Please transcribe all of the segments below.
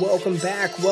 Welcome back to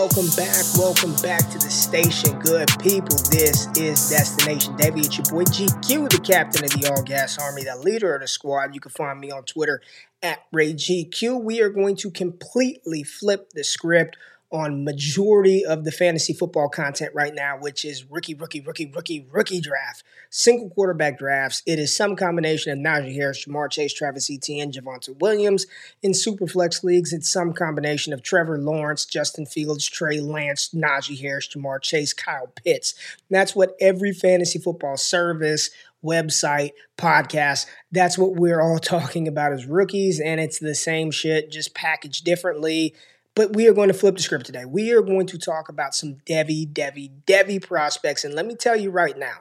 the station, good people. This is Destination Devy. It's your boy GQ, the captain of the all-gas army, the leader of the squad. You can find me on Twitter at RayGQ. We are going to completely flip the script on majority of the fantasy football content right now, which is rookie draft, single quarterback drafts. It is some combination of Najee Harris, Jamar Chase, Travis Etienne, Javonte Williams. In Superflex leagues, it's some combination of Trevor Lawrence, Justin Fields, Trey Lance, Najee Harris, Jamar Chase, Kyle Pitts. And that's what every fantasy football service, website, podcast, that's what we're all talking about as rookies, and it's the same shit, just packaged differently. But we are going to flip the script today. We are going to talk about some Devy prospects. And let me tell you right now,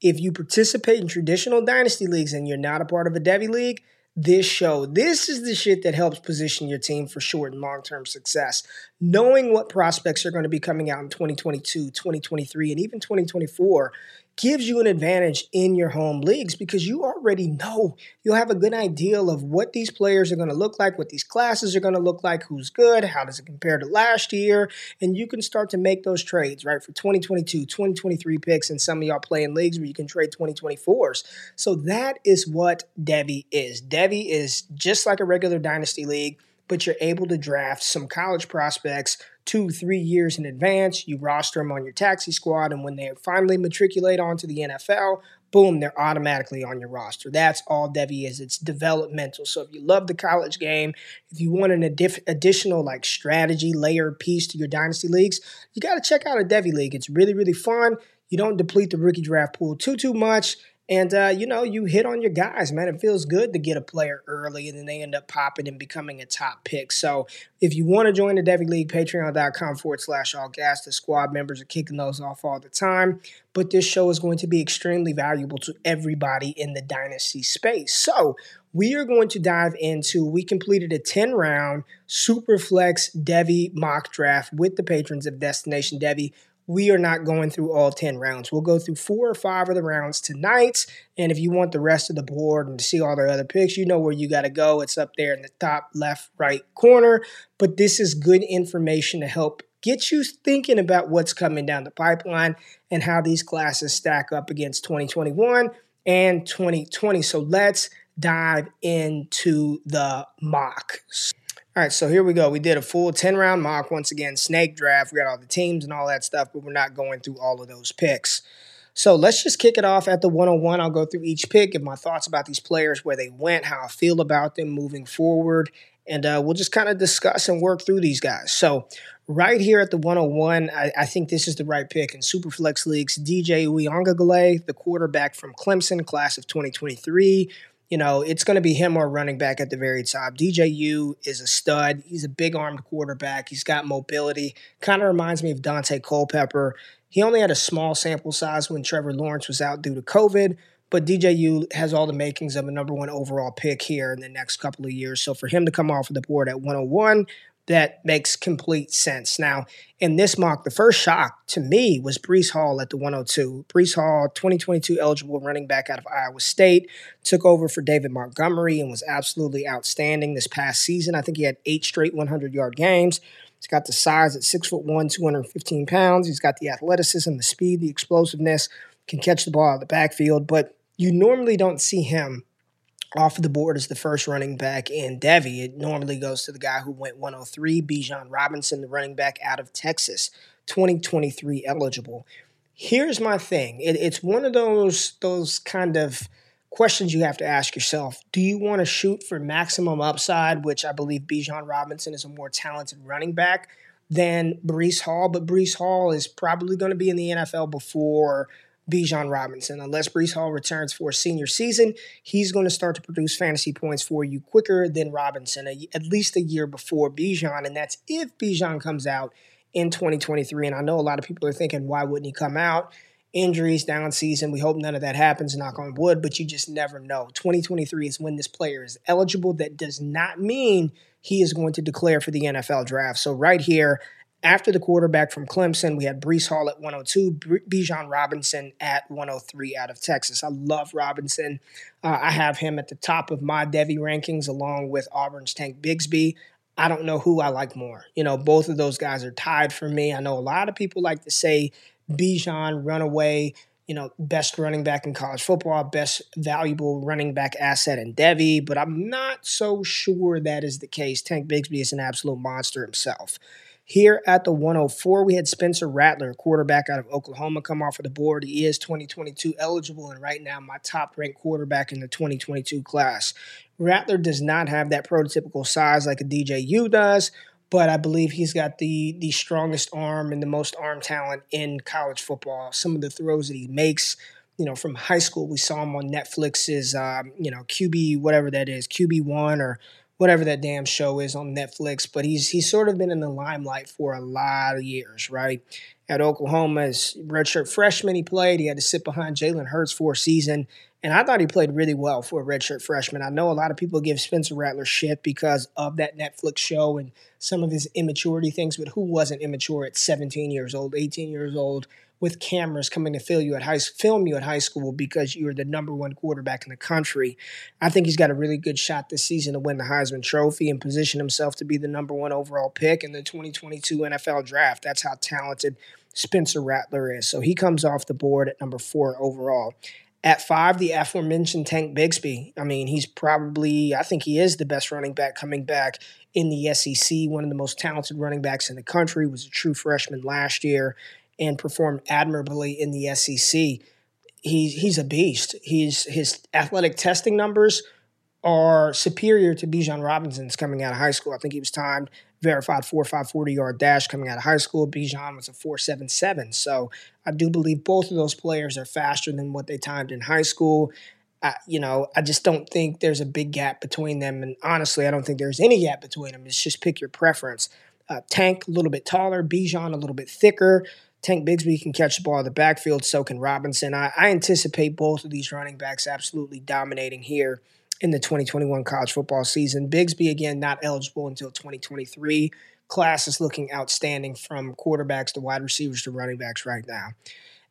if you participate in traditional dynasty leagues and you're not a part of a Devy league, this is the shit that helps position your team for short and long-term success. Knowing what prospects are going to be coming out in 2022, 2023, and even 2024 gives you an advantage in your home leagues because you already know. You'll have a good idea of what these players are going to look like, what these classes are going to look like, who's good, how does it compare to last year, and you can start to make those trades, right, for 2022, 2023 picks, and some of y'all play in leagues where you can trade 2024s. So that is what Devy is. Devy is just like a regular dynasty league, but you're able to draft some college prospects 2-3 years in advance. You roster them on your taxi squad, and when they finally matriculate onto the NFL, boom, they're automatically on your roster. That's all Devy is. It's developmental. So if you love the college game, if you want an additional like strategy layer piece to your dynasty leagues, you got to check out a Devy league. It's really, really fun. You don't deplete the rookie draft pool too much. And, you hit on your guys, man. It feels good to get a player early, and then they end up popping and becoming a top pick. So if you want to join the Devy League, patreon.com/allgas. The squad members are kicking those off all the time. But this show is going to be extremely valuable to everybody in the dynasty space. So we are going to dive into, we completed a 10-round Superflex Devy mock draft with the patrons of Destination Devy. We are not going through all 10 rounds. We'll go through 4 or 5 of the rounds tonight. And if you want the rest of the board and to see all their other picks, you know where you got to go. It's up there in the top left, right corner. But this is good information to help get you thinking about what's coming down the pipeline and how these classes stack up against 2021 and 2020. So let's dive into the mock. All right, so here we go. We did a full 10-round mock. Once again, snake draft. We got all the teams and all that stuff, but we're not going through all of those picks. So let's just kick it off at the 101. I'll go through each pick, give my thoughts about these players, where they went, how I feel about them moving forward, and we'll just kind of discuss and work through these guys. So right here at the 101, I think this is the right pick. In Superflex Leagues, D.J. Uiagalelei, the quarterback from Clemson, class of 2023. You know, it's going to be him or running back at the very top. DJU is a stud. He's a big-armed quarterback. He's got mobility. Kind of reminds me of Dante Culpepper. He only had a small sample size when Trevor Lawrence was out due to COVID, but DJU has all the makings of a number one overall pick here in the next couple of years. So for him to come off of the board at 101, that makes complete sense. Now, in this mock, the first shock to me was Breece Hall at the 102. Breece Hall, 2022 eligible running back out of Iowa State, took over for David Montgomery and was absolutely outstanding this past season. I think he had 8 straight 100-yard gagames. He's got the size at 6'1", 215 pounds. He's got the athleticism, the speed, the explosiveness, can catch the ball out of the backfield. But you normally don't see him off of the board as the first running back in Devy. It normally goes to the guy who went 103, Bijan Robinson, the running back out of Texas, 2023 eligible. Here's my thing. It's one of those kind of questions you have to ask yourself. Do you want to shoot for maximum upside, which I believe Bijan Robinson is a more talented running back? than Breece Hall, but Breece Hall is probably going to be in the NFL before Bijan Robinson. Unless Breece Hall returns for a senior season, he's going to start to produce fantasy points for you quicker than Robinson, at least a year before Bijan, and that's if Bijan comes out in 2023. And I know a lot of people are thinking, why wouldn't he come out? Injuries, down season. We hope none of that happens, knock on wood, but you just never know. 2023 is when this player is eligible. That does not mean he is going to declare for the NFL draft. So right here, after the quarterback from Clemson, we had Breece Hall at 102, Bijan Robinson at 103 out of Texas. I love Robinson. I have him at the top of my Devy rankings along with Auburn's Tank Bigsby. I don't know who I like more. You know, both of those guys are tied for me. I know a lot of people like to say Bijan, runaway, you know, best running back in college football, best valuable running back asset in Devy, but I'm not so sure that is the case. Tank Bigsby is an absolute monster himself. Here at the 104, we had Spencer Rattler, quarterback out of Oklahoma, come off of the board. He is 2022 eligible, and right now my top-ranked quarterback in the 2022 class. Rattler does not have that prototypical size like a D.J. Uiagalelei does, but I believe he's got the strongest arm and the most arm talent in college football. Some of the throws that he makes, you know, from high school, we saw him on Netflix's, you know, QB, whatever that is, QB1 or whatever that damn show is on Netflix. But he's sort of been in the limelight for a lot of years, right? At Oklahoma, as redshirt freshman he played, he had to sit behind Jalen Hurts for a season. And I thought he played really well for a redshirt freshman. I know a lot of people give Spencer Rattler shit because of that Netflix show and some of his immaturity things, but who wasn't immature at 17 years old, 18 years old, with cameras coming to film you at high school because you were the number one quarterback in the country? I think he's got a really good shot this season to win the Heisman Trophy and position himself to be the number one overall pick in the 2022 NFL Draft. That's how talented Spencer Rattler is. So he comes off the board at number 4 overall. At 5, the aforementioned Tank Bigsby. I mean, he's probably, I think he is the best running back coming back in the SEC, one of the most talented running backs in the country, was a true freshman last year and performed admirably in the SEC. He's a beast. His athletic testing numbers are superior to Bijan Robinson's coming out of high school. I think he was timed verified 4.5 40-yard dash coming out of high school. Bijan was a 4.77. So I do believe both of those players are faster than what they timed in high school. You know, I just don't think there's a big gap between them. And honestly, I don't think there's any gap between them. It's just pick your preference. Tank, a little bit taller. Bijan, a little bit thicker. Tank Bigsby can catch the ball in the backfield. So can Robinson. I anticipate both of these running backs absolutely dominating here in the 2021 college football season. Bigsby, again, not eligible until 2023. Class is looking outstanding from quarterbacks to wide receivers to running backs right now.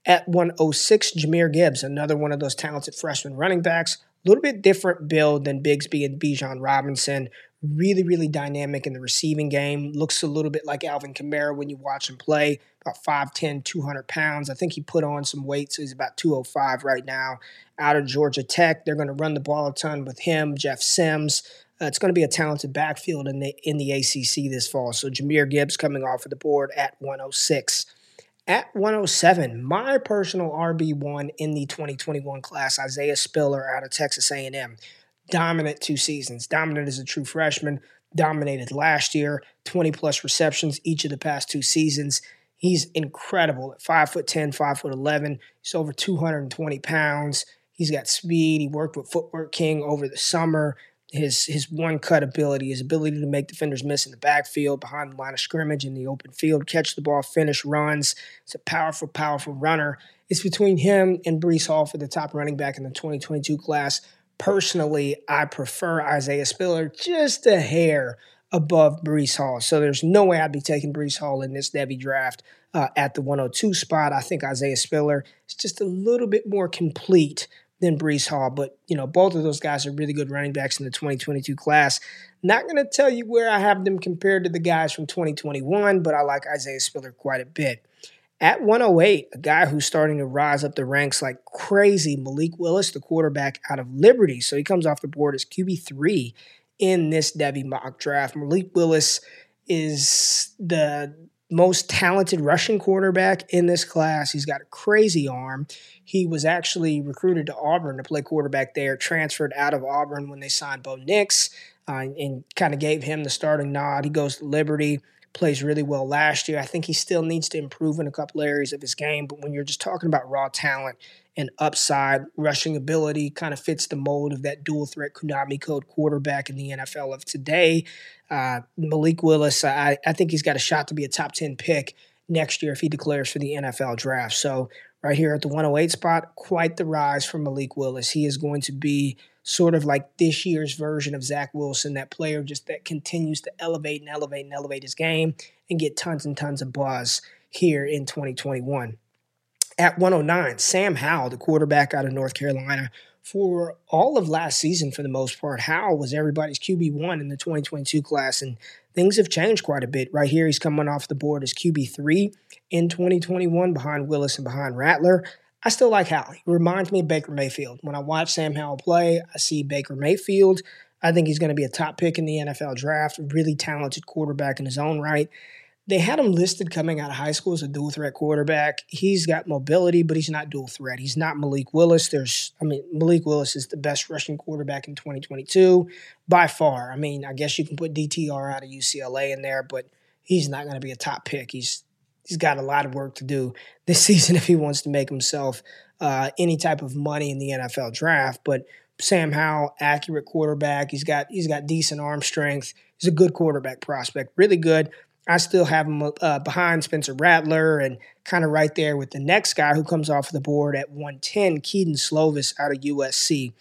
At 106, Jahmyr Gibbs, another one of those talented freshman running backs. A little bit different build than Bigsby and Bijan Robinson. Really, really dynamic in the receiving game. Looks a little bit like Alvin Kamara when you watch him play. About 5'10", 200 pounds. I think he put on some weight, so he's about 205 right now. Out of Georgia Tech, they're going to run the ball a ton with him, Jeff Sims. It's going to be a talented backfield in the ACC this fall. So Jahmyr Gibbs coming off of the board at 106. At 107, my personal RB1 in the 2021 class, Isaiah Spiller out of Texas A&M. Dominant 2 seasons. Dominant as a true freshman. Dominated last year. 20-plus receptions each of the past 2 seasons. He's incredible. At 5'10", 5'11", he's over 220 pounds. He's got speed. He worked with Footwork King over the summer. His one-cut ability, his ability to make defenders miss in the backfield, behind the line of scrimmage, in the open field, catch the ball, finish runs. It's a powerful, powerful runner. It's between him and Breece Hall for the top running back in the 2022 class. Personally, I prefer Isaiah Spiller just a hair above Breece Hall. So there's no way I'd be taking Breece Hall in this Devy draft at the 102 spot. I think Isaiah Spiller is just a little bit more complete than Breece Hall. But, you know, both of those guys are really good running backs in the 2022 class. Not going to tell you where I have them compared to the guys from 2021, but I like Isaiah Spiller quite a bit. At 108, a guy who's starting to rise up the ranks like crazy, Malik Willis, the quarterback out of Liberty. So he comes off the board as QB3 in this Devy mock draft. Malik Willis is the most talented rushing quarterback in this class. He's got a crazy arm. He was actually recruited to Auburn to play quarterback there, transferred out of Auburn when they signed Bo Nix, and kind of gave him the starting nod. He goes to Liberty, plays really well last year. I think he still needs to improve in a couple areas of his game, but when you're just talking about raw talent and upside, rushing ability kind of fits the mold of that dual-threat Konami code quarterback in the NFL of today. Malik Willis, I think he's got a shot to be a top 10 pick next year if he declares for the NFL draft. So right here at the 108 spot, quite the rise for Malik Willis. He is going to be sort of like this year's version of Zach Wilson, that player just that continues to elevate and elevate and elevate his game and get tons and tons of buzz here in 2021. At 109, Sam Howell, the quarterback out of North Carolina. For all of last season, for the most part, Howell was everybody's QB1 in the 2022 class, and things have changed quite a bit. Right here, he's coming off the board as QB3 in 2021 behind Willis and behind Rattler. I still like Howell. He reminds me of Baker Mayfield. When I watch Sam Howell play, I see Baker Mayfield. I think he's going to be a top pick in the NFL draft, a really talented quarterback in his own right. They had him listed coming out of high school as a dual-threat quarterback. He's got mobility, but he's not dual-threat. He's not Malik Willis. Malik Willis is the best rushing quarterback in 2022 by far. I mean, I guess you can put DTR out of UCLA in there, but he's not going to be a top pick. He's got a lot of work to do this season if he wants to make himself any type of money in the NFL draft. But Sam Howell, accurate quarterback. He's got decent arm strength. He's a good quarterback prospect, really good. I still have him behind Spencer Rattler and kind of right there with the next guy who comes off the board at 110, Keaton Slovis out of USC.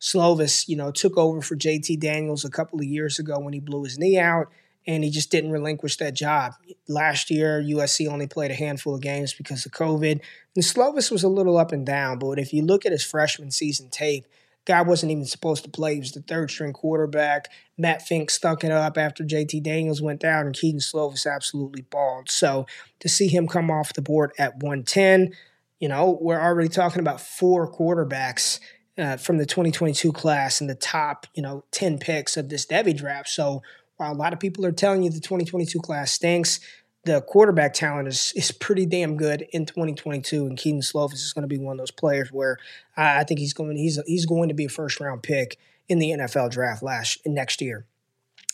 Slovis, took over for J.T. Daniels a couple of years ago when he blew his knee out, and he just didn't relinquish that job. Last year, USC only played a handful of games because of COVID, and Slovis was a little up and down, but if you look at his freshman season tape, guy wasn't even supposed to play. He was the third-string quarterback. Matt Fink stuck it up after J.T. Daniels went down, and Keaton Slovis absolutely balled. So to see him come off the board at 110, we're already talking about four quarterbacks from the 2022 class in the top, 10 picks of this Devy draft. So while a lot of people are telling you the 2022 class stinks, the quarterback talent is pretty damn good in 2022, and Keaton Slovis is going to be one of those players where I think he's going to be a first-round pick in the NFL draft next year.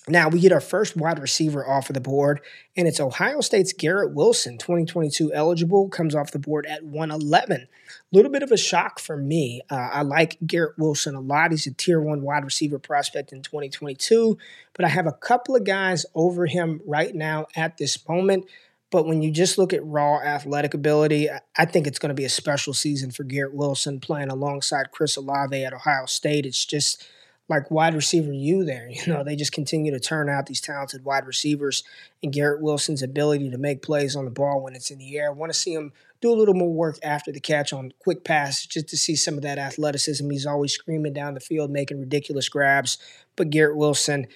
Now, we get our first wide receiver off of the board, and it's Ohio State's Garrett Wilson, 2022 eligible, comes off the board at 111. A little bit of a shock for me. I like Garrett Wilson a lot. He's a Tier 1 wide receiver prospect in 2022, but I have a couple of guys over him right now at this moment. But when you just look at raw athletic ability, I think it's going to be a special season for Garrett Wilson playing alongside Chris Olave at Ohio State. It's just like wide receiver U there. They just continue to turn out these talented wide receivers, and Garrett Wilson's ability to make plays on the ball when it's in the air. I want to see him do a little more work after the catch on quick pass just to see some of that athleticism. He's always screaming down the field, making ridiculous grabs. But Garrett Wilson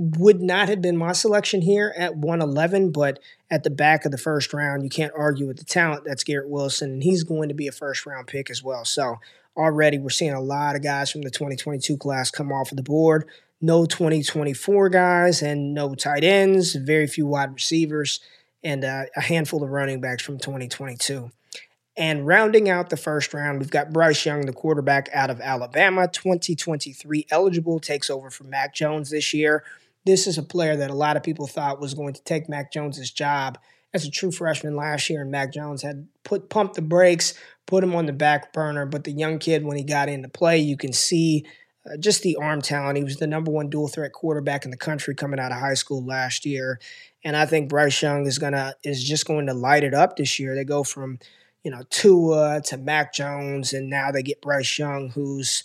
would not have been my selection here at 111, but at the back of the first round, you can't argue with the talent that's Garrett Wilson, and he's going to be a first-round pick as well. So already, we're seeing a lot of guys from the 2022 class come off of the board. No 2024 guys and no tight ends, very few wide receivers, and a handful of running backs from 2022. And rounding out the first round, we've got Bryce Young, the quarterback out of Alabama, 2023 eligible, takes over for Mac Jones this year. This is a player that a lot of people thought was going to take Mac Jones' job as a true freshman last year, and Mac Jones had pumped the brakes, put him on the back burner. But the young kid, when he got into play, you can see just the arm talent. He was the number one dual-threat quarterback in the country coming out of high school last year, and I think Bryce Young is just going to light it up this year. They go from Tua to Mac Jones, and now they get Bryce Young, who's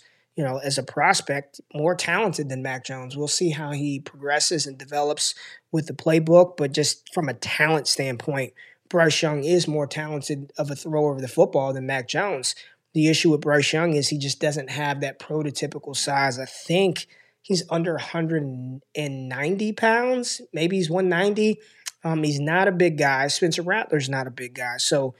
as a prospect, more talented than Mac Jones. We'll see how he progresses and develops with the playbook, but just from a talent standpoint, Bryce Young is more talented of a thrower of the football than Mac Jones. The issue with Bryce Young is he just doesn't have that prototypical size. I think he's under 190 pounds. Maybe he's 190. He's not a big guy. Spencer Rattler's not a big guy. So,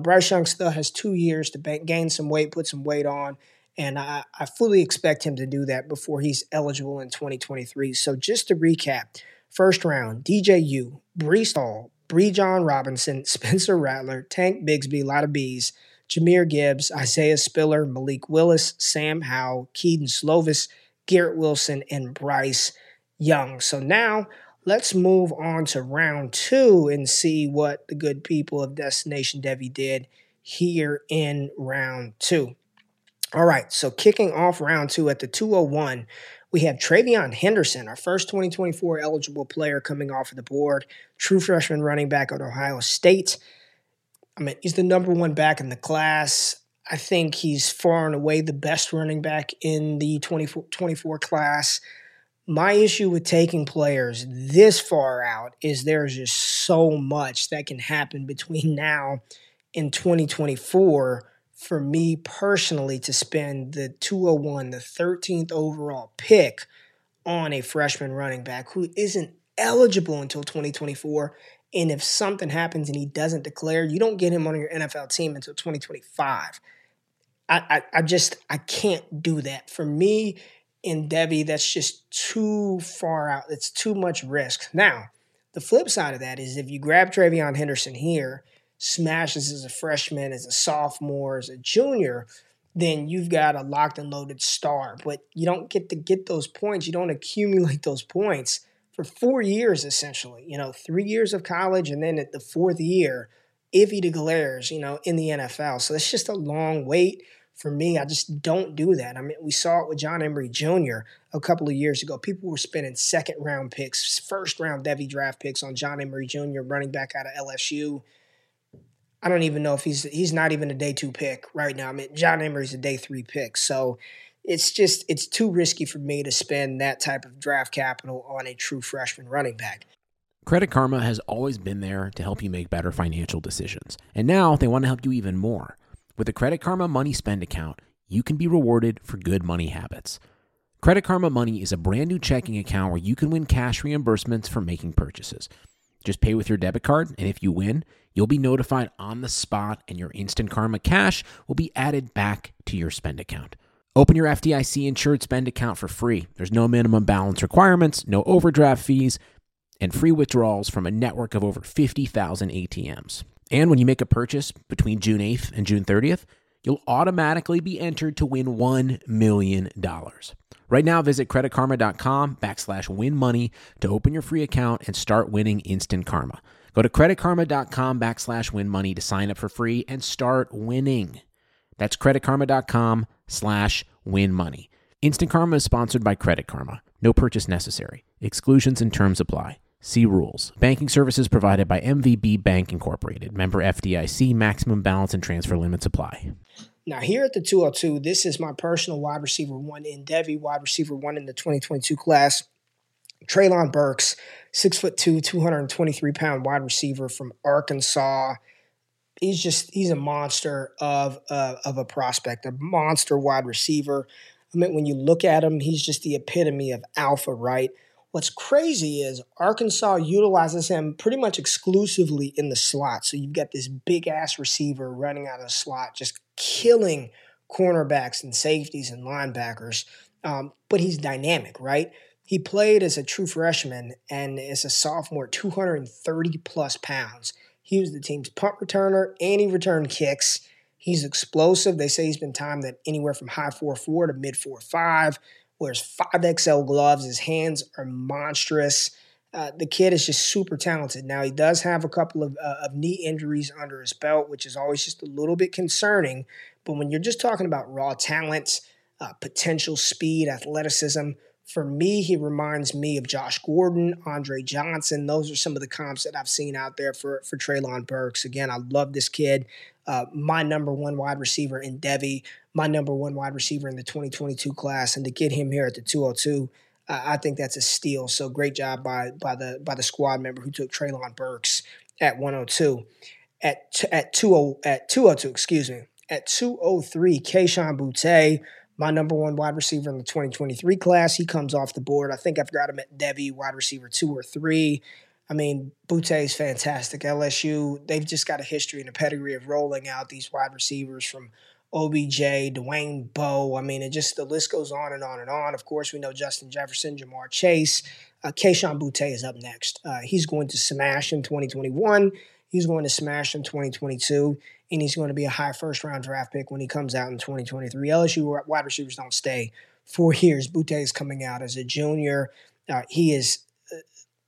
Bryce Young still has 2 years to gain some weight, put some weight on, and I fully expect him to do that before he's eligible in 2023. So just to recap, first round, DJU, Breece Hall, Bijan Robinson, Spencer Rattler, Tank Bigsby, a lot of B's, Jahmyr Gibbs, Isaiah Spiller, Malik Willis, Sam Howell, Keaton Slovis, Garrett Wilson, and Bryce Young. So now Let's move on to round two and see what the good people of Destination Devy did here in round two. All right, so kicking off round two at the 201, we have TreVeyon Henderson, our first 2024 eligible player coming off of the board, true freshman running back at Ohio State. I mean, he's the number one back in the class. I think he's far and away the best running back in the 2024 class. My issue with taking players this far out is there's just so much that can happen between now and 2024 for me personally to spend the 201, the 13th overall pick on a freshman running back who isn't eligible until 2024. And if something happens and he doesn't declare, you don't get him on your NFL team until 2025. I can't do that. For me and Devy, that's just too far out. It's too much risk. Now, the flip side of that is if you grab TreVeyon Henderson here, smashes as a freshman, as a sophomore, as a junior, then you've got a locked and loaded star. But you don't get to get those points. You don't accumulate those points for 4 years, essentially. 3 years of college, and then at the fourth year, if he declares, in the NFL. So that's just a long wait for me. I just don't do that. I mean, we saw it with John Emery Jr. a couple of years ago. People were spending second-round picks, first-round Devy draft picks on John Emery Jr., running back out of LSU. I don't even know if he's not even a day two pick right now. I mean, John Emery's a day three pick. So it's too risky for me to spend that type of draft capital on a true freshman running back. Credit Karma has always been there to help you make better financial decisions. And now they want to help you even more. With the Credit Karma Money Spend account, you can be rewarded for good money habits. Credit Karma Money is a brand new checking account where you can win cash reimbursements for making purchases. Just pay with your debit card, and if you win, you'll be notified on the spot, and your Instant Karma cash will be added back to your spend account. Open your FDIC-insured spend account for free. There's no minimum balance requirements, no overdraft fees, and free withdrawals from a network of over 50,000 ATMs. And when you make a purchase between June 8th and June 30th, you'll automatically be entered to win $1 million. Right now, visit creditkarma.com/winmoney to open your free account and start winning Instant Karma. Go to creditkarma.com/winmoney to sign up for free and start winning. That's creditkarma.com/winmoney. Instant Karma is sponsored by Credit Karma. No purchase necessary. Exclusions and terms apply. See rules. Banking services provided by MVB Bank Incorporated. Member FDIC. Maximum balance and transfer limits apply. Now, here at the 202, this is my personal wide receiver one in Devy, wide receiver one in the 2022 class. Treylon Burks, 6'2", 223-pound wide receiver from Arkansas. He's a monster of a prospect, a monster wide receiver. I mean, when you look at him, he's just the epitome of alpha, right? What's crazy is Arkansas utilizes him pretty much exclusively in the slot. So you've got this big-ass receiver running out of the slot, just killing cornerbacks and safeties and linebackers. But he's dynamic, right? He played as a true freshman and as a sophomore, 230-plus pounds. He was the team's punt returner, and he returned kicks. He's explosive. They say he's been timed at anywhere from high 4.4 to mid 4.5. Wears 5XL gloves. His hands are monstrous. The kid is just super talented. Now, he does have a couple of knee injuries under his belt, which is always just a little bit concerning. But when you're just talking about raw talent, potential, speed, athleticism, for me, he reminds me of Josh Gordon, Andre Johnson. Those are some of the comps that I've seen out there for Treylon Burks. Again, I love this kid. My number one wide receiver in Devy, my number one wide receiver in the 2022 class, and to get him here at the 202, I think that's a steal. So great job by the squad member who took Treylon Burks at 102. At 203, Kayshon Boutte, my number one wide receiver in the 2023 class. He comes off the board. I think I've got him at Devy, wide receiver 2 or 3. I mean, Boutte is fantastic. LSU, they've just got a history and a pedigree of rolling out these wide receivers from OBJ, Dwayne Bowe. I mean, the list goes on and on and on. Of course, we know Justin Jefferson, Jamar Chase. Kayshon Boutte is up next. He's going to smash in 2021. He's going to smash in 2022. And he's going to be a high first-round draft pick when he comes out in 2023. LSU wide receivers don't stay 4 years. Boutte is coming out as a junior. He is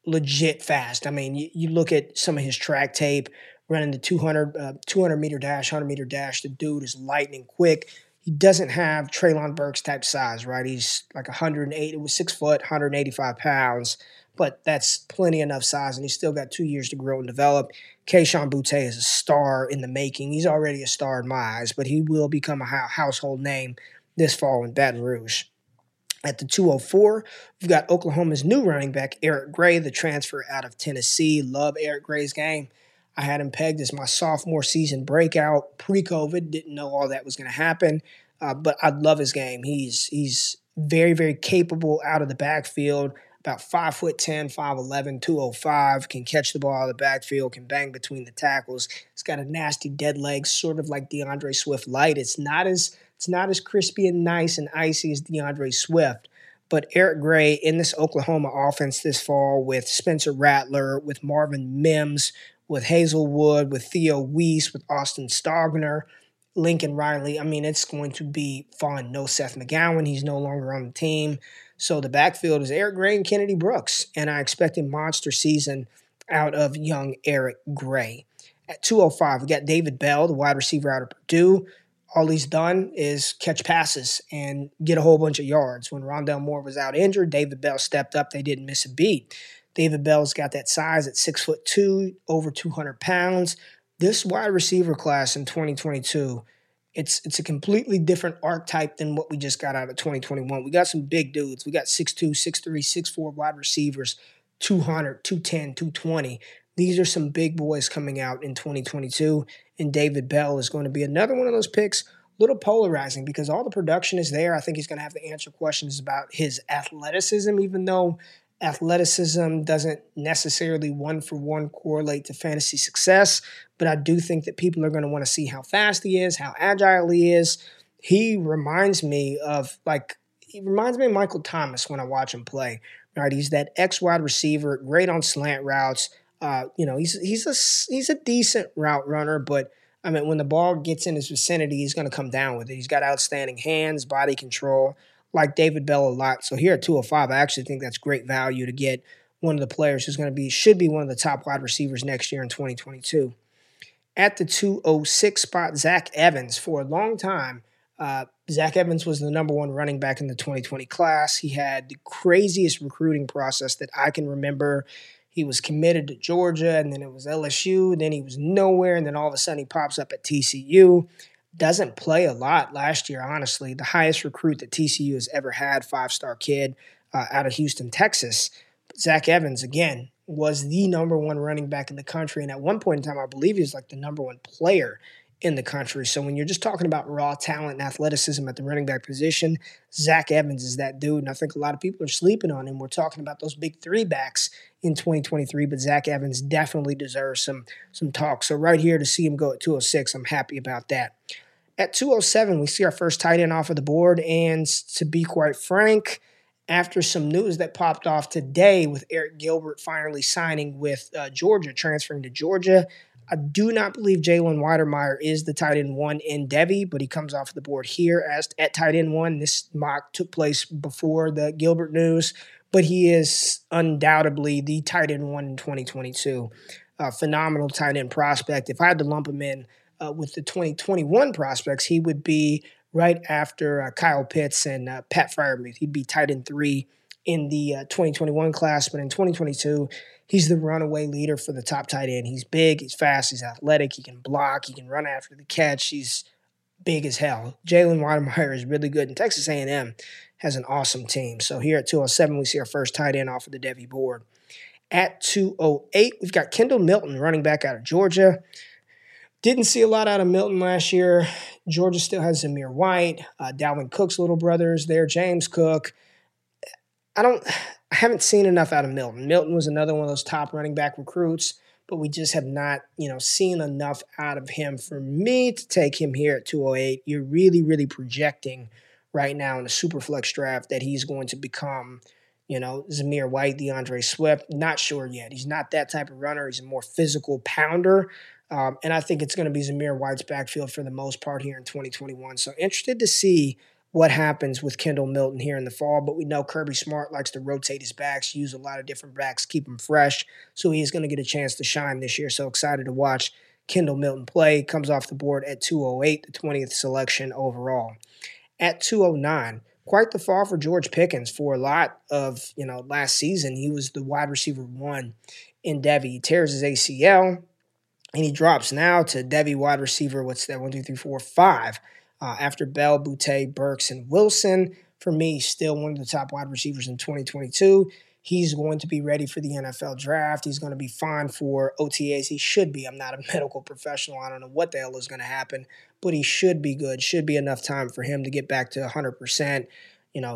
legit fast. I mean, you look at some of his track tape, running the 200-meter dash, 100-meter dash. The dude is lightning quick. He doesn't have Treylon Burks type size, right? He's like 108. It was 6 foot, 185 pounds, but that's plenty enough size, and he's still got 2 years to grow and develop. Kayshon Boutte is a star in the making. He's already a star in my eyes, but he will become a household name this fall in Baton Rouge. At the 204, we've got Oklahoma's new running back, Eric Gray, the transfer out of Tennessee. Love Eric Gray's game. I had him pegged as my sophomore season breakout pre-COVID. Didn't know all that was going to happen, but I love his game. He's very, very capable out of the backfield, about 5'10", 5'11", 205, can catch the ball out of the backfield, can bang between the tackles. He's got a nasty dead leg, sort of like DeAndre Swift light. It's not as crispy and nice and icy as DeAndre Swift. But Eric Gray in this Oklahoma offense this fall with Spencer Rattler, with Marvin Mims, with Hazelwood, with Theo Weiss, with Austin Stogner, Lincoln Riley. I mean, it's going to be fun. No Seth McGowan. He's no longer on the team. So the backfield is Eric Gray and Kennedy Brooks, and I expect a monster season out of young Eric Gray. At 205, we got David Bell, the wide receiver out of Purdue. All he's done is catch passes and get a whole bunch of yards. When Rondale Moore was out injured, David Bell stepped up. They didn't miss a beat. David Bell's got that size at 6 foot two, over 200 pounds. This wide receiver class in 2022, it's a completely different archetype than what we just got out of 2021. We got some big dudes. We got 6'2", 6'3", 6'4", wide receivers, 200, 210, 220. These are some big boys coming out in 2022, and David Bell is going to be another one of those picks, a little polarizing because all the production is there. I think he's going to have to answer questions about his athleticism, even though athleticism doesn't necessarily one-for-one correlate to fantasy success, but I do think that people are going to want to see how fast he is, how agile he is. He reminds me of Michael Thomas when I watch him play. Right? He's that X-wide receiver, great on slant routes. He's a decent route runner, but I mean, when the ball gets in his vicinity, he's going to come down with it. He's got outstanding hands, body control, like David Bell a lot. So here at 205, I actually think that's great value to get one of the players who's going to be, should be one of the top wide receivers next year in 2022. At the 206 spot, Zach Evans. For a long time, Zach Evans was the number one running back in the 2020 class. He had the craziest recruiting process that I can remember. He was committed to Georgia, and then it was LSU, then he was nowhere, and then all of a sudden he pops up at TCU. Doesn't play a lot last year, honestly. The highest recruit that TCU has ever had, five-star kid out of Houston, Texas. But Zach Evans, again, was the number one running back in the country, and at one point in time, I believe he was like the number one player in the country. So when you're just talking about raw talent and athleticism at the running back position, Zach Evans is that dude, and I think a lot of people are sleeping on him. We're talking about those big three backs in 2023, but Zach Evans definitely deserves some talk. So right here to see him go at 206, I'm happy about that. At 207, we see our first tight end off of the board, and to be quite frank, after some news that popped off today with Eric Gilbert finally signing with Georgia, transferring to Georgia, I do not believe Jalen Weidermeyer is the tight end one in Devy, but he comes off the board here as at tight end one. This mock took place before the Gilbert news, but he is undoubtedly the tight end one in 2022. Phenomenal tight end prospect. If I had to lump him in with the 2021 prospects, he would be right after Kyle Pitts and Pat Freiermuth. He'd be tight end three in the 2021 class, but in 2022, he's the runaway leader for the top tight end. He's big, he's fast, he's athletic, he can block, he can run after the catch. He's big as hell. Jalen Weidermeyer is really good, and Texas A&M has an awesome team. So here at 207, we see our first tight end off of the Devy board. At 208, we've got Kendall Milton, running back out of Georgia. Didn't see a lot out of Milton last year. Georgia still has Zamir White, Dalvin Cook's little brother is there, James Cook. I haven't seen enough out of Milton. Milton was another one of those top running back recruits, but we just have not, seen enough out of him for me to take him here at 208. You're really, really projecting right now in the super flex draft that he's going to become, Zamir White, DeAndre Swift. Not sure yet. He's not that type of runner. He's a more physical pounder. And I think it's going to be Zamir White's backfield for the most part here in 2021. So interested to see what happens with Kendall Milton here in the fall. But we know Kirby Smart likes to rotate his backs, use a lot of different backs, keep them fresh. So he is going to get a chance to shine this year. So excited to watch Kendall Milton play. Comes off the board at 208, the 20th selection overall. At 209, quite the fall for George Pickens. For a lot of, last season, he was the wide receiver one in Devy. He tears his ACL, and he drops now to Devy wide receiver, what's that, 1, 2, 3, 4, 5. After Bell, Boutte, Burks, and Wilson, for me, still one of the top wide receivers in 2022. He's going to be ready for the NFL draft. He's going to be fine for OTAs. He should be. I'm not a medical professional. I don't know what the hell is going to happen, but he should be good. Should be enough time for him to get back to 100%.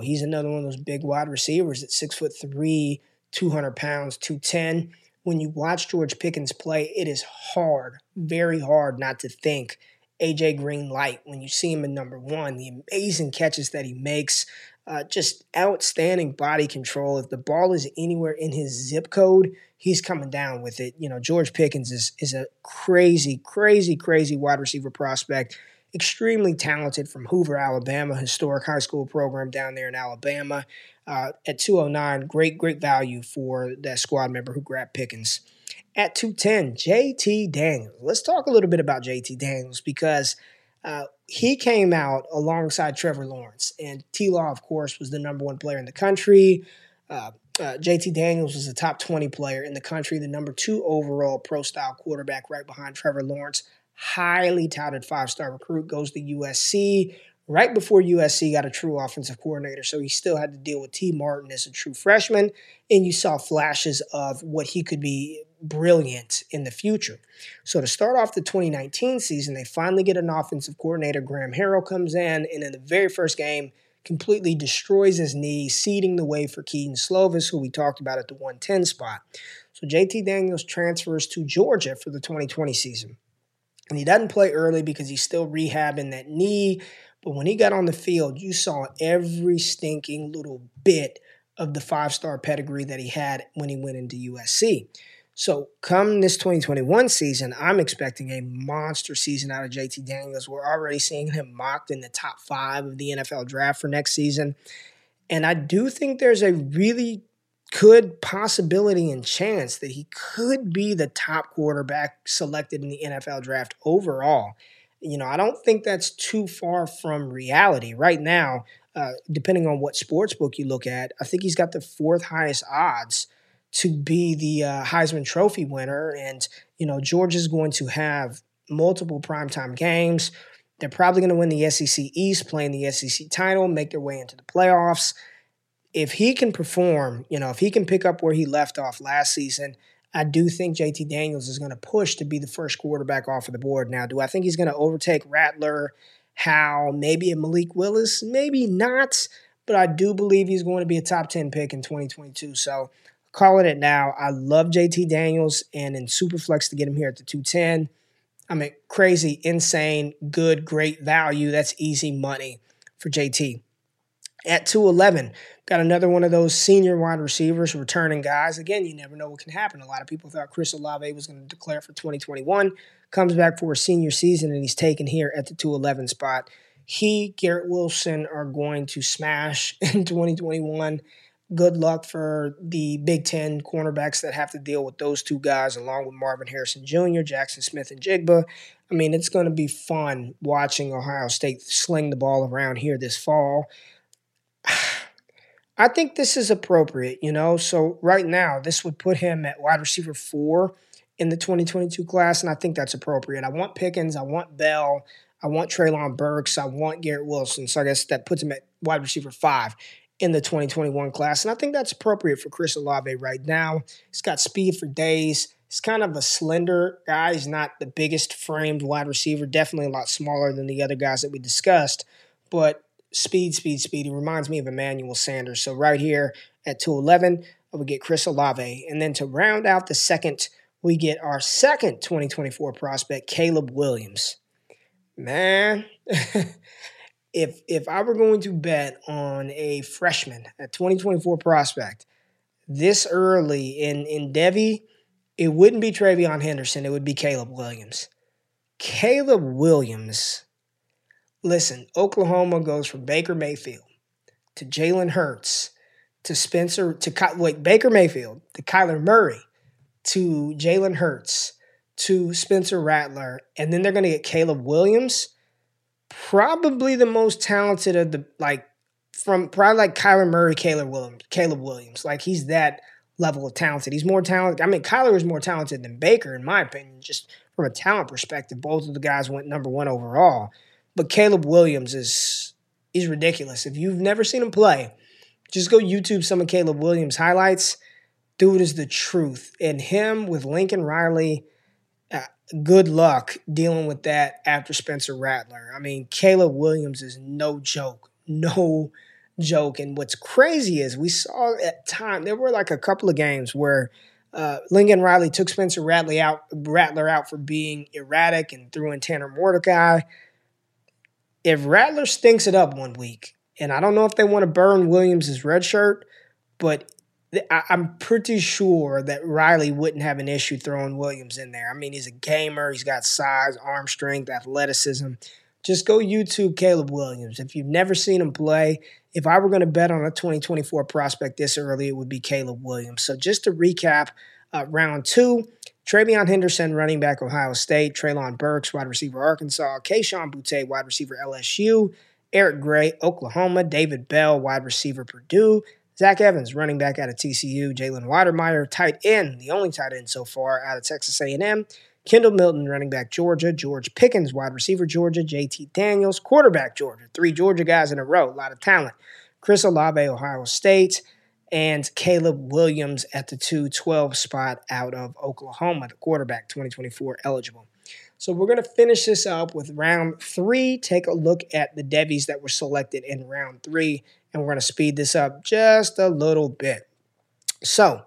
He's another one of those big wide receivers at 6'3", 200 pounds, 210. When you watch George Pickens play, it is hard, very hard not to think A.J. Green Light, when you see him in number one, the amazing catches that he makes, just outstanding body control. If the ball is anywhere in his zip code, he's coming down with it. George Pickens is a crazy, crazy, crazy wide receiver prospect, extremely talented from Hoover, Alabama, historic high school program down there in Alabama. At 209, great, great value for that squad member who grabbed Pickens. At 210, J.T. Daniels. Let's talk a little bit about J.T. Daniels because he came out alongside Trevor Lawrence. And T-Law, of course, was the number one player in the country. J.T. Daniels was a top 20 player in the country, the number 2 overall pro-style quarterback right behind Trevor Lawrence. Highly touted 5-star recruit, goes to USC. Right before USC got a true offensive coordinator, so he still had to deal with T. Martin as a true freshman, and you saw flashes of what he could be brilliant in the future. So to start off the 2019 season, they finally get an offensive coordinator. Graham Harrell comes in, and in the very first game, completely destroys his knee, seeding the way for Keaton Slovis, who we talked about at the 110 spot. So J.T. Daniels transfers to Georgia for the 2020 season, and he doesn't play early because he's still rehabbing that knee. But when he got on the field, you saw every stinking little bit of the 5-star pedigree that he had when he went into USC. So come this 2021 season, I'm expecting a monster season out of J.T. Daniels. We're already seeing him mocked in the top 5 of the NFL draft for next season. And I do think there's a really good possibility and chance that he could be the top quarterback selected in the NFL draft overall. I don't think that's too far from reality. Right now, depending on what sports book you look at, I think he's got the 4th highest odds to be the Heisman Trophy winner. And, Georgia's going to have multiple primetime games. They're probably going to win the SEC East, playing the SEC title, make their way into the playoffs. If he can perform, if he can pick up where he left off last season, I do think J.T. Daniels is going to push to be the first quarterback off of the board. Now, do I think he's going to overtake Rattler, Howell, maybe a Malik Willis? Maybe not, but I do believe he's going to be a top 10 pick in 2022. So calling it now, I love J.T. Daniels, and in Superflex to get him here at the 210. I mean, crazy, insane, good, great value. That's easy money for J.T. At 211, got another one of those senior wide receivers, returning guys. Again, you never know what can happen. A lot of people thought Chris Olave was going to declare for 2021. Comes back for a senior season, and he's taken here at the 211 spot. He, Garrett Wilson, are going to smash in 2021. Good luck for the Big Ten cornerbacks that have to deal with those two guys, along with Marvin Harrison Jr., Jackson Smith, and Jigba. I mean, it's going to be fun watching Ohio State sling the ball around here this fall. I think this is appropriate, So right now, this would put him at wide receiver 4 in the 2022 class, and I think that's appropriate. I want Pickens. I want Bell. I want Treylon Burks. I want Garrett Wilson. So I guess that puts him at wide receiver 5 in the 2021 class, and I think that's appropriate for Chris Olave right now. He's got speed for days. He's kind of a slender guy. He's not the biggest framed wide receiver, definitely a lot smaller than the other guys that we discussed, but Speed. He reminds me of Emmanuel Sanders. So right here at 211, we get Chris Olave. And then to round out the second, we get our second 2024 prospect, Caleb Williams. Man, if I were going to bet on a freshman, a 2024 prospect, this early in Devy, it wouldn't be TreVeyon Henderson. It would be Caleb Williams. Listen, Oklahoma goes from Baker Mayfield to Jalen Hurts to Spencer to Baker Mayfield to Kyler Murray to Jalen Hurts to Spencer Rattler, and then they're going to get Caleb Williams, probably the most talented of the Kyler Murray, Caleb Williams. Like, he's that level of talented. He's more talented. I mean, Kyler is more talented than Baker, in my opinion, just from a talent perspective. Both of the guys went number one overall. But Caleb Williams is ridiculous. If you've never seen him play, just go YouTube some of Caleb Williams' highlights. Dude is the truth. And him with Lincoln Riley, good luck dealing with that after Spencer Rattler. I mean, Caleb Williams is no joke. No joke. And what's crazy is we saw at time, there were like a couple of games where Lincoln Riley took Spencer Rattler out for being erratic and threw in Tanner Mordecai. If Rattler stinks it up one week, and I don't know if they want to burn Williams' red shirt, but I'm pretty sure that Riley wouldn't have an issue throwing Williams in there. I mean, he's a gamer. He's got size, arm strength, athleticism. Just go YouTube Caleb Williams. If you've never seen him play, if I were going to bet on a 2024 prospect this early, it would be Caleb Williams. So just to recap, round two, TreVeyon Henderson, running back, Ohio State; Treylon Burks, wide receiver, Arkansas; Kayshon Boutte, wide receiver, LSU; Eric Gray, Oklahoma; David Bell, wide receiver, Purdue; Zach Evans, running back out of TCU; Jalen Watermeyer, tight end, the only tight end so far out of Texas A&M; Kendall Milton, running back, Georgia; George Pickens, wide receiver, Georgia; J.T. Daniels, quarterback, Georgia. Three Georgia guys in a row, a lot of talent; Chris Olave, Ohio State; and Caleb Williams at the 212 spot out of Oklahoma, the quarterback, 2024 eligible. So we're going to finish this up with round three. Take a look at the Devies that were selected in round three, and we're going to speed this up just a little bit. So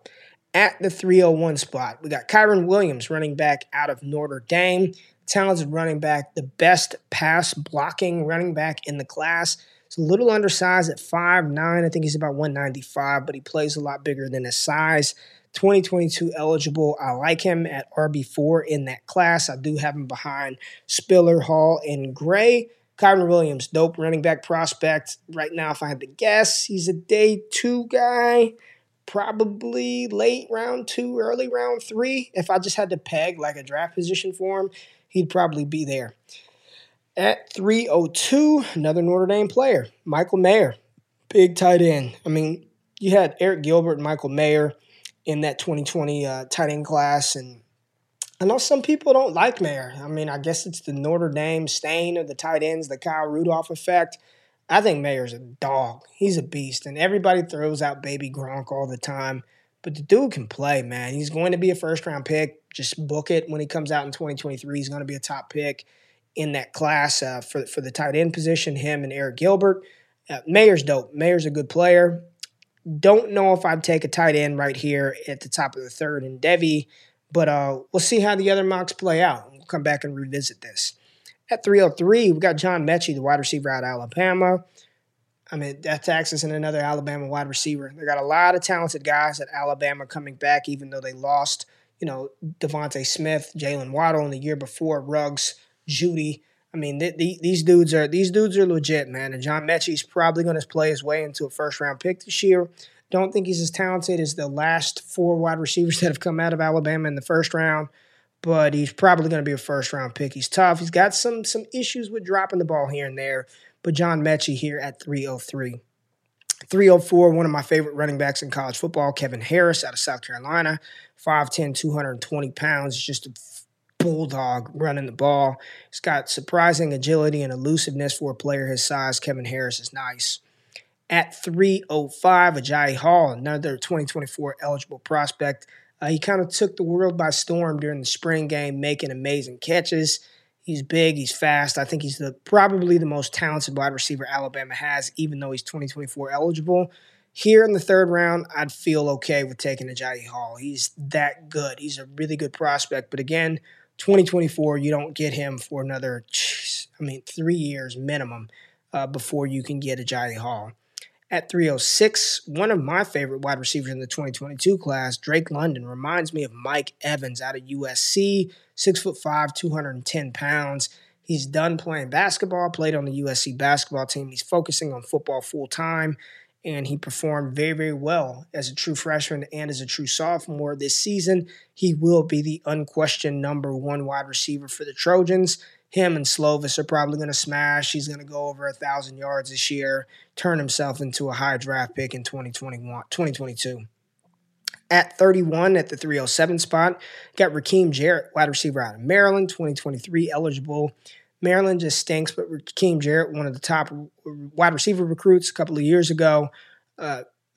at the 301 spot, we got Kyron Williams, running back out of Notre Dame, talented running back, the best pass blocking running back in the class. He's a little undersized at 5'9". I think he's about 195, but he plays a lot bigger than his size. 2022 eligible. I like him at RB4 in that class. I do have him behind Spiller, Hall, and Gray. Kyron Williams, dope running back prospect. Right now, if I had to guess, he's a day two guy, probably late round two, early round three. If I just had to peg like a draft position for him, he'd probably be there. At 302, another Notre Dame player, Michael Mayer, big tight end. I mean, you had Eric Gilbert and Michael Mayer in that 2020 tight end class, and I know some people don't like Mayer. I mean, I guess it's the Notre Dame stain of the tight ends, the Kyle Rudolph effect. I think Mayer's a dog. He's a beast, and everybody throws out baby Gronk all the time, but the dude can play, man. He's going to be a first-round pick. Just book it when he comes out in 2023. He's going to be a top pick in that class for the tight end position, him and Eric Gilbert. Mayer's dope. Mayer's a good player. Don't know if I'd take a tight end right here at the top of the third in Devy, but we'll see how the other mocks play out. We'll come back and revisit this. At 303, we've got John Mechie, the wide receiver out of Alabama. I mean, that's Texas and another Alabama wide receiver. They got a lot of talented guys at Alabama coming back, even though they lost, you know, Devontae Smith, Jalen Waddle, and the year before, Ruggs, Judy. I mean, these dudes are legit, man. And John Mechie's probably going to play his way into a first-round pick this year. Don't think he's as talented as the last four wide receivers that have come out of Alabama in the first round, but he's probably going to be a first-round pick. He's tough. He's got some issues with dropping the ball here and there, but John Mechie here at 303. 304, one of my favorite running backs in college football, Kevin Harris out of South Carolina, 5'10", 220 pounds, just a bulldog running the ball. He's got surprising agility and elusiveness for a player his size. Kevin Harris is nice. At 305, Ajayi Hall, another 2024 eligible prospect. He kind of took the world by storm during the spring game, making amazing catches. He's big. He's fast. I think he's probably the most talented wide receiver Alabama has, even though he's 2024 eligible. Here in the third round, I'd feel okay with taking Ajayi Hall. He's that good. He's a really good prospect. But again, 2024, you don't get him for another, 3 years minimum before you can get Ajayi Hall. At 306, one of my favorite wide receivers in the 2022 class, Drake London, reminds me of Mike Evans out of USC, 6'5", 210 pounds. He's done playing basketball, played on the USC basketball team. He's focusing on football full time, and he performed very, very well as a true freshman and as a true sophomore this season. He will be the unquestioned number one wide receiver for the Trojans. Him and Slovis are probably going to smash. He's going to go over 1,000 yards this year, turn himself into a high draft pick in 2022. At 31 at the 307 spot, got Rakeem Jarrett, wide receiver out of Maryland, 2023 eligible. Maryland just stinks, but Rakeem Jarrett, one of the top wide receiver recruits a couple of years ago,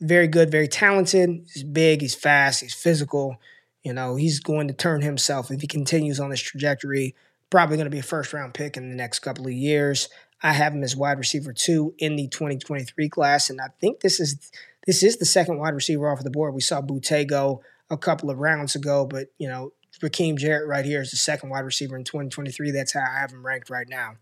very good, very talented. He's big, he's fast, he's physical. You know, he's going to turn himself, if he continues on this trajectory, probably going to be a first-round pick in the next couple of years. I have him as wide receiver 2 in the 2023 class, and I think this is the second wide receiver off of the board. We saw Boutte go a couple of rounds ago, but, you know, Rakeem Jarrett right here is the second wide receiver in 2023. That's how I have him ranked right now.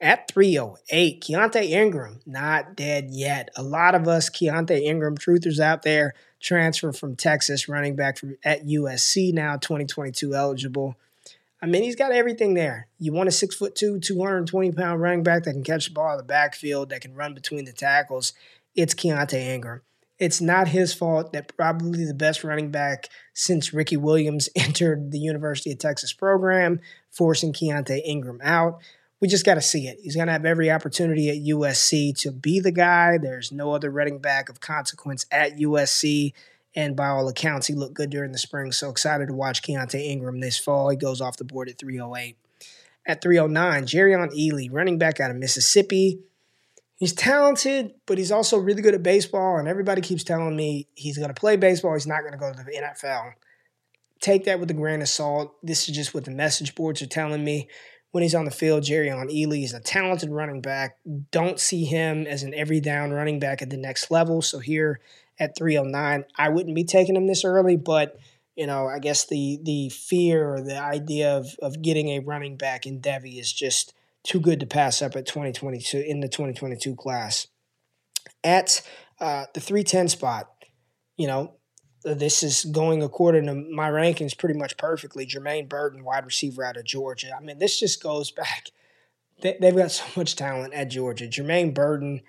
At 308, Keontae Ingram, not dead yet. A lot of us Keontae Ingram truthers out there, transfer from Texas, running back at USC now, 2022 eligible. I mean, he's got everything there. You want a 6'2", 220-pound running back that can catch the ball in the backfield, that can run between the tackles. It's Keontae Ingram. It's not his fault that probably the best running back since Ricky Williams entered the University of Texas program, forcing Keontae Ingram out. We just got to see it. He's going to have every opportunity at USC to be the guy. There's no other running back of consequence at USC, and by all accounts, he looked good during the spring. So excited to watch Keontae Ingram this fall. He goes off the board at 308. At 309, Jerrion Ealy, running back out of Mississippi. He's talented, but he's also really good at baseball, and everybody keeps telling me he's going to play baseball. He's not going to go to the NFL. Take that with a grain of salt. This is just what the message boards are telling me. When he's on the field, Jerrion Ealy is a talented running back. Don't see him as an every-down running back at the next level. So here at 309, I wouldn't be taking him this early, but you know, I guess the fear or the idea of getting a running back in Devy is just too good to pass up at 2022 in the 2022 class. At the 310 spot, you know, this is going according to my rankings pretty much perfectly. Jermaine Burton, wide receiver out of Georgia. I mean, this just goes back. They've got so much talent at Georgia. Jermaine Burton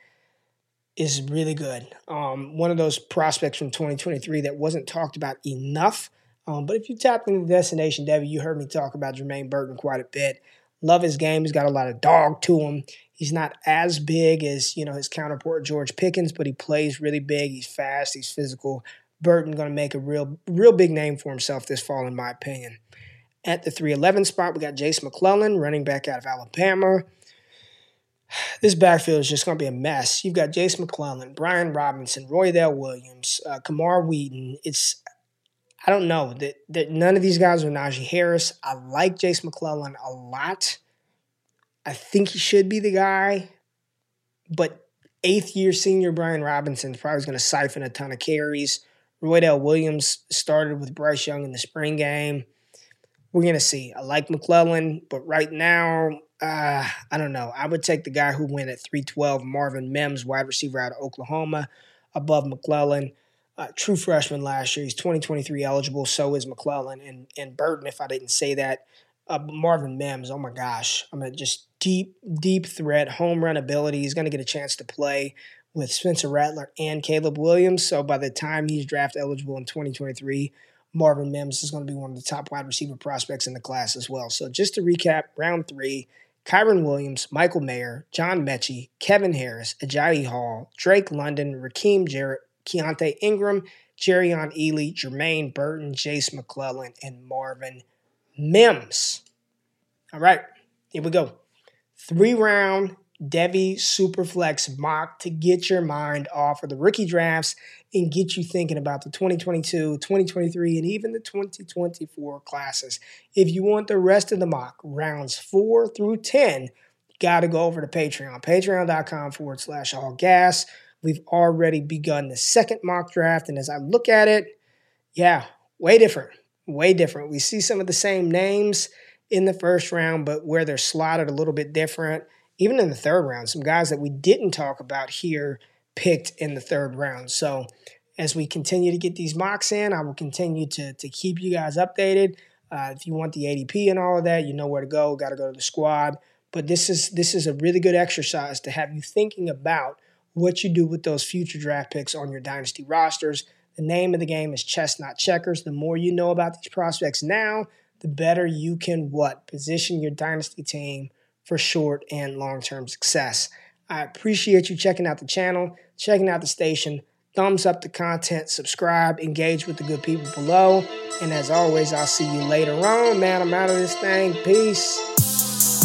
is really good. One of those prospects from 2023 that wasn't talked about enough. But if you tapped into Destination Devy, you heard me talk about Jermaine Burton quite a bit. Love his game. He's got a lot of dog to him. He's not as big as, you know, his counterpart George Pickens, but he plays really big. He's fast. He's physical. Burton going to make a real big name for himself this fall, in my opinion. At the 311 spot, we got Jace McClellan, running back out of Alabama. This backfield is just going to be a mess. You've got Jace McClellan, Brian Robinson, Roydale Williams, Kamar Wheaton. It's I don't know that none of these guys are Najee Harris. I like Jace McClellan a lot. I think he should be the guy, but eighth-year senior Brian Robinson is probably going to siphon a ton of carries. Roydale Williams started with Bryce Young in the spring game. We're going to see. I like McClellan, but right now, I don't know. I would take the guy who went at 312, Marvin Mims, wide receiver out of Oklahoma, above McClellan. True freshman last year. He's 2023 eligible. So is McClellan and Burton, if I didn't say that. Marvin Mims, oh my gosh. I mean, just deep threat, home run ability. He's going to get a chance to play with Spencer Rattler and Caleb Williams. So by the time he's draft eligible in 2023, Marvin Mims is going to be one of the top wide receiver prospects in the class as well. So just to recap, round 3, Kyron Williams, Michael Mayer, John Mechie, Kevin Harris, Ajayi Hall, Drake London, Rakeem Jarrett, Keontae Ingram, Jerrion Ealy, Jermaine Burton, Jace McClellan, and Marvin Mims. All right, here we go. 3-round Devy Superflex mock to get your mind off of the rookie drafts and get you thinking about the 2022, 2023, and even the 2024 classes. If you want the rest of the mock, rounds 4 through 10, you got to go over to Patreon, patreon.com/allgas. We've already begun the second mock draft, and as I look at it, yeah, way different. We see some of the same names in the first round, but where they're slotted a little bit different. Even in the third round, some guys that we didn't talk about here picked in the third round. So as we continue to get these mocks in, I will continue to keep you guys updated. If you want the ADP and all of that, you know where to go. Got to go to the squad. But this is a really good exercise to have you thinking about what you do with those future draft picks on your dynasty rosters. The name of the game is chess, not checkers. The more you know about these prospects now, the better you can position your dynasty team for short and long-term success. I appreciate you checking out the channel, checking out the station. Thumbs up the content, subscribe, engage with the good people below. And as always, I'll see you later on. Man, I'm out of this thing. Peace.